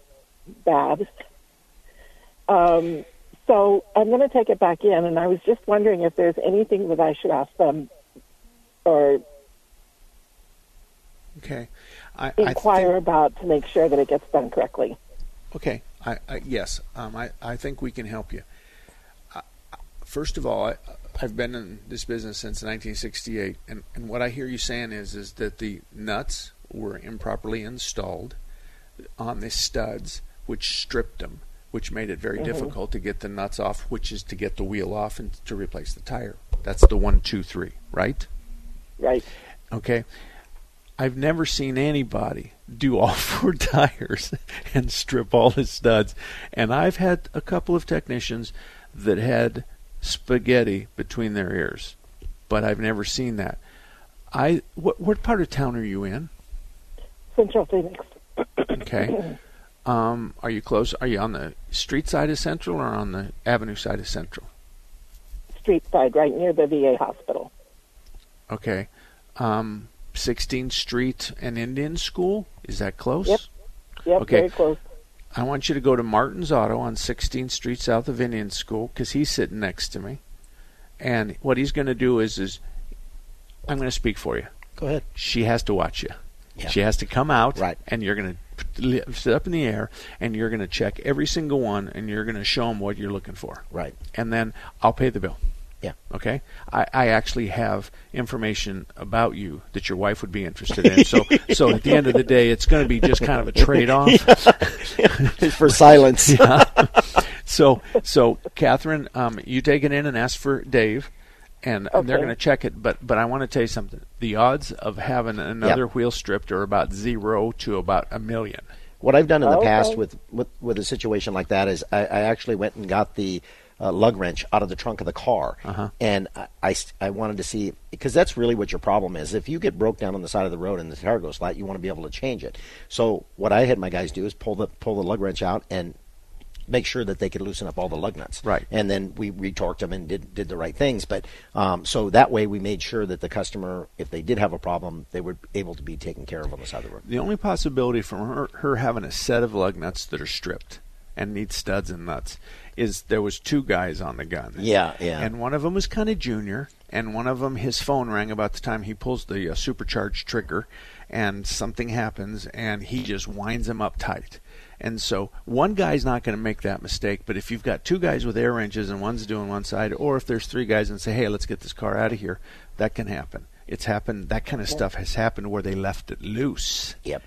bad? Um, so I'm going to take it back in, and I was just wondering if there's anything that I should ask them or okay. I, inquire I think... about to make sure that it gets done correctly. Okay. I, I, yes, um, I, I think we can help you. First of all, I, I've been in this business since nineteen sixty-eight, and, and what I hear you saying is is that the nuts were improperly installed on the studs, which stripped them, which made it very mm-hmm. difficult to get the nuts off, which is to get the wheel off and to replace the tire. That's the one, two, three, right? Right. Okay. I've never seen anybody do all four tires and strip all the studs, and I've had a couple of technicians that had spaghetti between their ears, but I've never seen that. I what what part of town are you in? Central Phoenix. Okay. Um, are you close? Are you on the street side of Central or on the avenue side of Central? Street side, right near the V A hospital. Okay. Um, sixteenth street and Indian School, is that close? Yep. Yep. Okay. Very close. I want you to go to Martin's Auto on sixteenth street south of Indian School, because he's sitting next to me. And what he's going to do is, is I'm going to speak for you. Go ahead. She has to watch you. Yeah. She has to come out, right. And you're going to sit up in the air, and you're going to check every single one, and you're going to show them what you're looking for. Right. And then I'll pay the bill. Yeah. Okay? I, I actually have information about you that your wife would be interested in. So so at the end of the day, it's going to be just kind of a trade-off. Yeah. For silence. Yeah. So, so Catherine, um, you take it in and ask for Dave, and okay. They're going to check it. But, but I want to tell you something. The odds of having another yep. wheel stripped are about zero to about a million. What I've done in the okay. past with, with, with a situation like that is I, I actually went and got the – Uh, lug wrench out of the trunk of the car, uh-huh. and I, I, I wanted to see, because that's really what your problem is. If you get broke down on the side of the road and the tire goes flat, you want to be able to change it. So what I had my guys do is pull the pull the lug wrench out and make sure that they could loosen up all the lug nuts. Right. And then we retorqued them and did did the right things. But um, so that way we made sure that the customer, if they did have a problem, they were able to be taken care of on the side of the road. The only possibility from her, her having a set of lug nuts that are stripped and needs studs and nuts, is there was two guys on the gun. Yeah, yeah. And one of them was kind of junior, and one of them, his phone rang about the time he pulls the uh, supercharged trigger, and something happens, and he just winds him up tight. And so one guy's not going to make that mistake, but if you've got two guys with air wrenches and one's doing one side, or if there's three guys and say, hey, let's get this car out of here, that can happen. It's happened. That kind of stuff has happened where they left it loose. Yep.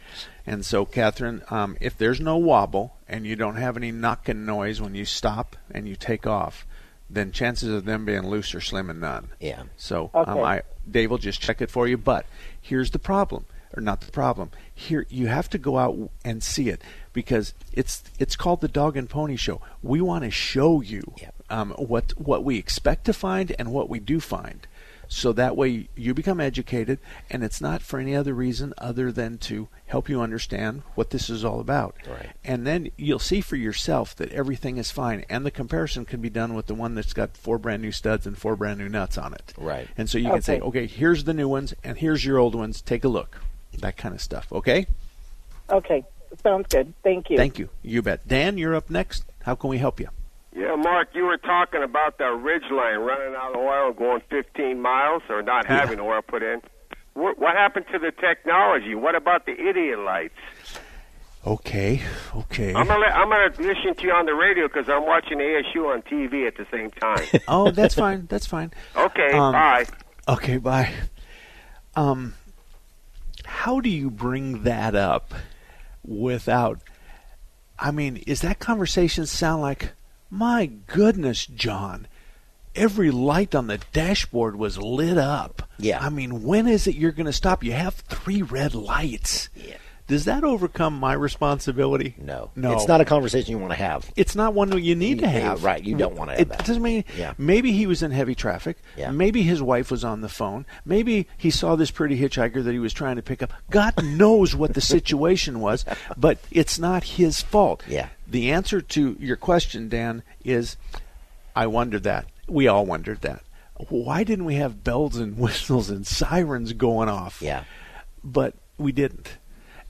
And so, Catherine, um, if there's no wobble and you don't have any knocking noise when you stop and you take off, then chances of them being loose are slim and none. Yeah. So okay. um, I, Dave will just check it for you. But here's the problem. Or not the problem. Here, you have to go out and see it because it's it's called the Dog and Pony Show. We want to show you yep. um, what what we expect to find and what we do find. So that way you become educated, and it's not for any other reason other than to help you understand what this is all about. Right. And then you'll see for yourself that everything is fine, and the comparison can be done with the one that's got four brand new studs and four brand new nuts on it. Right. And so you okay. can say, okay, here's the new ones, and here's your old ones. Take a look. That kind of stuff. Okay? Okay. Sounds good. Thank you. Thank you. You bet. Dan, you're up next. How can we help you? Yeah, Mark, you were talking about the ridgeline running out of oil, going fifteen miles, or not having yeah. oil put in. What, what happened to the technology? What about the idiot lights? Okay, okay. I'm gonna, I'm gonna listen to you on the radio because I'm watching A S U on T V at the same time. Oh, that's fine. That's fine. Okay, um, bye. Okay, bye. Um, how do you bring that up without? I mean, is that conversation sound like? My goodness, John, every light on the dashboard was lit up. Yeah. I mean, when is it you're going to stop? You have three red lights. Yeah. Does that overcome my responsibility? No. No. It's not a conversation you want to have. It's not one you need to have. Yeah, right. You don't want to have it that. It doesn't mean yeah. maybe he was in heavy traffic. Yeah. Maybe his wife was on the phone. Maybe he saw this pretty hitchhiker that he was trying to pick up. God knows what the situation was, but it's not his fault. Yeah. The answer to your question, Dan, is I wondered that. We all wondered that. Why didn't we have bells and whistles and sirens going off? Yeah. But we didn't.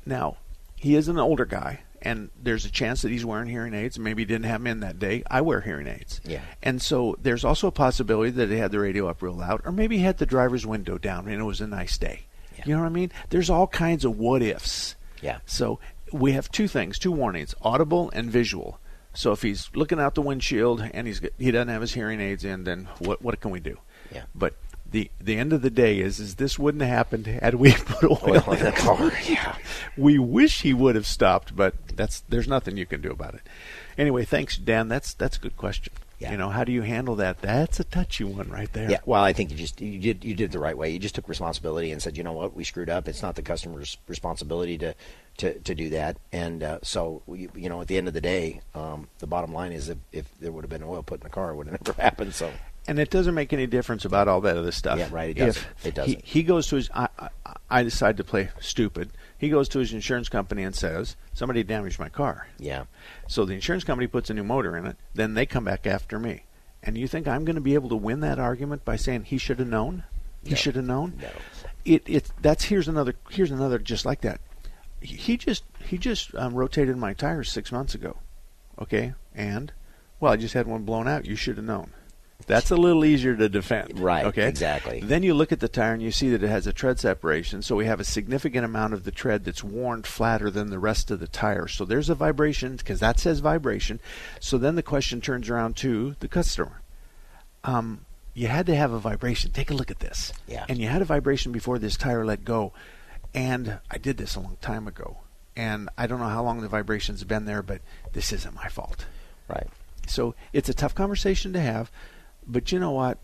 Now, he is an older guy, and there's a chance that he's wearing hearing aids. Maybe he didn't have them in that day. I wear hearing aids. Yeah. And so there's also a possibility that he had the radio up real loud, or maybe he had the driver's window down, and it was a nice day. Yeah. You know what I mean? There's all kinds of what-ifs. Yeah. So we have two things, two warnings, audible and visual. So if he's looking out the windshield and he's he doesn't have his hearing aids in, then what what can we do? Yeah. But The the end of the day is is this wouldn't have happened had we put oil, oil in the car. Yeah. We wish he would have stopped, but that's there's nothing you can do about it. Anyway, thanks, Dan. That's that's a good question. Yeah. You know, how do you handle that? That's a touchy one right there. Yeah. Well, I think you just you did you did the right way. You just took responsibility and said, you know what, we screwed up. It's not the customer's responsibility to to, to do that. And uh, so you, you know, at the end of the day, um, the bottom line is if, if there would have been oil put in the car, it would have never happened. So. And it doesn't make any difference about all that other stuff. Yeah, right. It doesn't. If it doesn't. He, he goes to his. I, I, I decide to play stupid. He goes to his insurance company and says, "Somebody damaged my car." Yeah. So the insurance company puts a new motor in it. Then they come back after me. And you think I'm going to be able to win that argument by saying he should have known? He no. should have known. No. It. It. That's here's another. Here's another just like that. He just. He just um, rotated my tires six months ago. Okay. And, well, I just had one blown out. You should have known. That's a little easier to defend. Right, okay? Exactly. Then you look at the tire and you see that it has a tread separation, so we have a significant amount of the tread that's worn flatter than the rest of the tire. So there's a vibration, because that says vibration. So then the question turns around to the customer. Um, you had to have a vibration. Take a look at this. Yeah. And you had a vibration before this tire let go. And I did this a long time ago. And I don't know how long the vibration's been there, but this isn't my fault. Right. So it's a tough conversation to have. But you know what?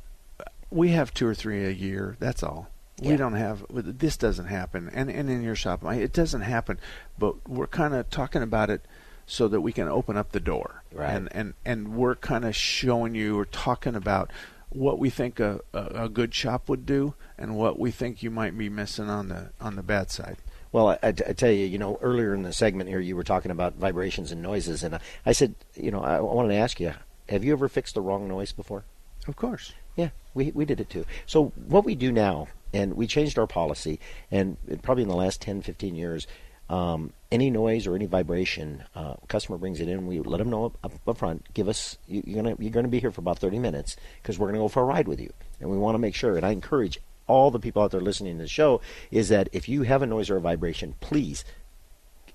We have two or three a year. That's all. Yeah. We don't have – this doesn't happen. And, and in your shop, it doesn't happen. But we're kind of talking about it so that we can open up the door. Right. And, and, and we're kind of showing you or talking about what we think a, a, a good shop would do and what we think you might be missing on the on the bad side. Well, I, I tell you, you know, earlier in the segment here, you were talking about vibrations and noises. And I, I said, you know, I wanted to ask you, have you ever fixed the wrong noise before? Of course. Yeah, we we did it too. So what we do now, and we changed our policy, and probably in the last ten, fifteen years, Um, any noise or any vibration, uh, customer brings it in. We let them know up, up, up front. Give us you, you're gonna you're gonna be here for about thirty minutes because we're gonna go for a ride with you, and we want to make sure. And I encourage all the people out there listening to the show is that if you have a noise or a vibration, please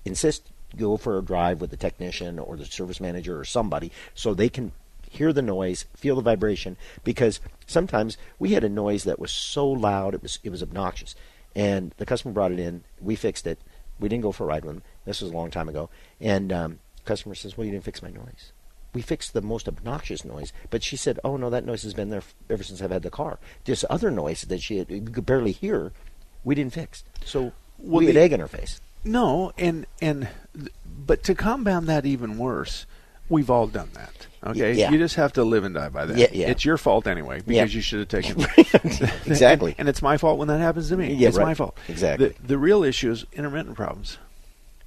insist go for a drive with the technician or the service manager or somebody so they can hear the noise, feel the vibration. Because sometimes we had a noise that was so loud it was it was obnoxious, and the customer brought it in. We fixed it. We didn't go for a ride with them. This was a long time ago. And um, customer says, well, you didn't fix my noise. We fixed the most obnoxious noise. But she said, oh, no, that noise has been there ever since I've had the car. This other noise that she had, you could barely hear, we didn't fix. So well, we had the, egg in her face. No, and and but to compound that even worse, we've all done that. Okay, yeah. You just have to live and die by that. Yeah, yeah. It's your fault anyway because yeah. you should have taken it. Exactly. And, and it's my fault when that happens to me. Yeah, it's right. my fault. Exactly. The, the real issue is intermittent problems.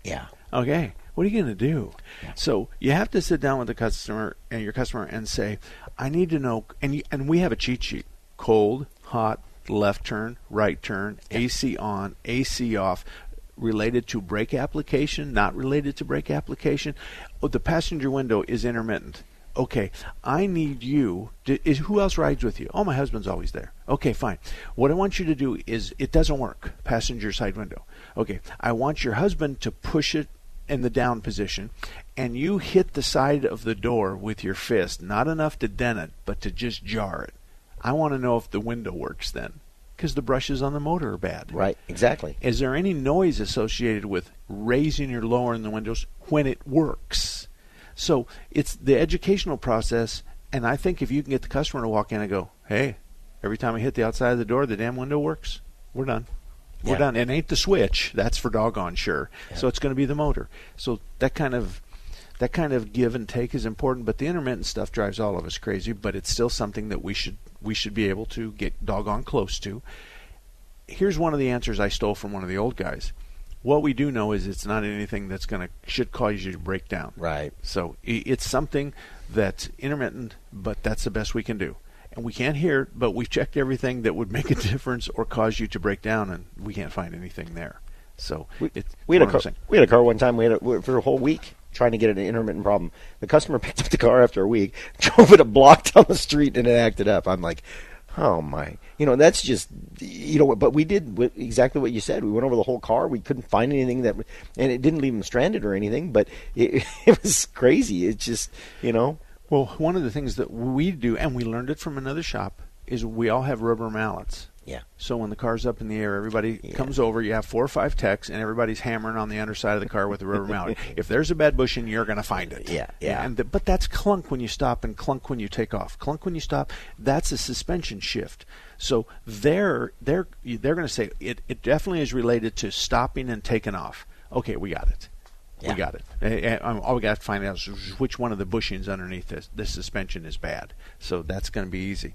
Yeah. Okay. What are you going to do? Yeah. So you have to sit down with the customer and your customer and say, "I need to know." And you, and we have a cheat sheet: cold, hot, left turn, right turn, yeah. A C on, A C off. Related to brake application, not related to brake application. Oh, the passenger window is intermittent. Okay, I need you. To, is, who else rides with you? Oh, my husband's always there. Okay, fine. What I want you to do is it doesn't work. Passenger side window. Okay, I want your husband to push it in the down position, and you hit the side of the door with your fist. Not enough to dent it, but to just jar it. I want to know if the window works then. Because the brushes on the motor are bad. Right, exactly. Is there any noise associated with raising or lowering the windows when it works? So it's the educational process, and I think if you can get the customer to walk in and go, hey, every time I hit the outside of the door, the damn window works, we're done. We're yeah. done. It ain't the switch. That's for doggone sure. Yeah. So it's going to be the motor. So that kind of... That kind of give and take is important, but the intermittent stuff drives all of us crazy, but it's still something that we should we should be able to get doggone close to. Here's one of the answers I stole from one of the old guys. What we do know is it's not anything that's going to should cause you to break down. Right. So it's something that's intermittent, but that's the best we can do. And we can't hear it, but we've checked everything that would make a difference or cause you to break down, and we can't find anything there. So we, it's we had a car, we had a car one time we had a, for a whole week. Trying to get an intermittent problem. The customer picked up the car after a week, drove it a block down the street, and it acted up. I'm like, oh my, you know, that's just, you know. But we did exactly what you said. We went over the whole car. We couldn't find anything that, and it didn't leave them stranded or anything. But it, it was crazy. It just, you know. Well, one of the things that we do, and we learned it from another shop, is we all have rubber mallets. Yeah. So when the car's up in the air, everybody yeah. comes over. You have four or five techs, and everybody's hammering on the underside of the car with a rubber mallet. If there's a bad bushing, you're going to find it. Yeah, yeah. And the, but that's clunk when you stop and clunk when you take off. Clunk when you stop, that's a suspension shift. So they're they're they're going to say it, it definitely is related to stopping and taking off. Okay, we got it. Yeah. We got it. All we got to find out is which one of the bushings underneath this, this suspension is bad. So that's going to be easy.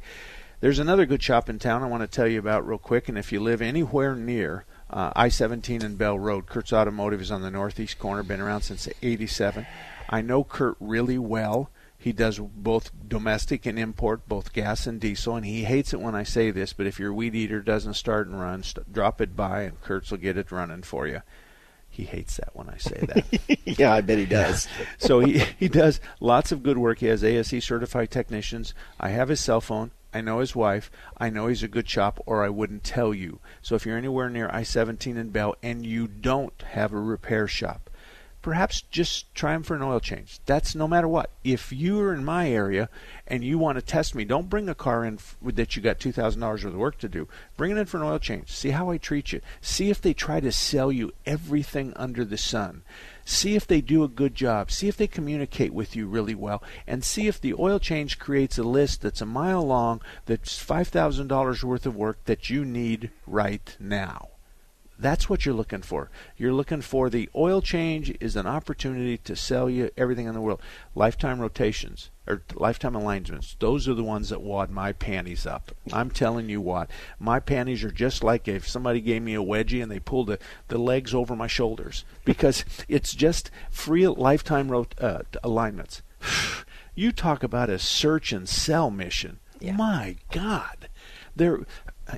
There's another good shop in town I want to tell you about real quick, and if you live anywhere near uh, I seventeen and Bell Road, Kurt's Automotive is on the northeast corner, been around since eighty-seven. I know Kurt really well. He does both domestic and import, both gas and diesel, and he hates it when I say this, but if your weed eater doesn't start and run, st- drop it by, and Kurt's will get it running for you. He hates that when I say that. Yeah, I bet he does. So he, he does lots of good work. He has A S E certified technicians. I have his cell phone. I know his wife. I know he's a good shop, or I wouldn't tell you. So if you're anywhere near I seventeen and Bell and you don't have a repair shop, perhaps just try him for an oil change. That's no matter what. If you're in my area and you want to test me, don't bring a car in f- that you got two thousand dollars worth of work to do. Bring it in for an oil change. See how I treat you. See if they try to sell you everything under the sun. See if they do a good job. See if they communicate with you really well. And see if the oil change creates a list that's a mile long, that's five thousand dollars worth of work that you need right now. That's what you're looking for. You're looking for the oil change is an opportunity to sell you everything in the world. Lifetime rotations or lifetime alignments. Those are the ones that wad my panties up. I'm telling you what. My panties are just like if somebody gave me a wedgie and they pulled the, the legs over my shoulders. Because it's just free lifetime rot- uh, alignments. You talk about a search and sell mission. Yeah. My God. They're...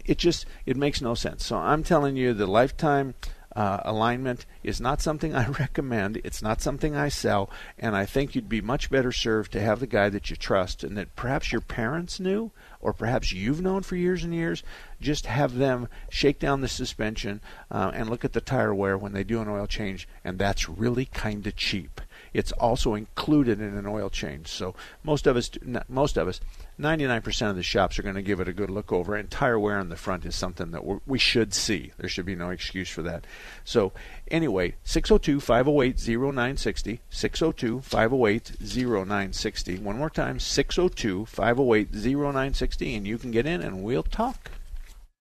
It just, it makes no sense. So I'm telling you the lifetime Uh, alignment is not something I recommend. It's not something I sell. And I think you'd be much better served to have the guy that you trust and that perhaps your parents knew or perhaps you've known for years and years. Just have them shake down the suspension uh, and look at the tire wear when they do an oil change. And that's really kind of cheap. It's also included in an oil change. So most of us, most of us, ninety-nine percent of the shops are going to give it a good look over. And tire wear on the front is something that we're, we should see. There should be no excuse for that. So anyway, six oh two, five oh eight, oh nine six oh, six oh two, five oh eight, oh nine six oh. One more time, six oh two, five oh eight, oh nine six oh, and you can get in and we'll talk.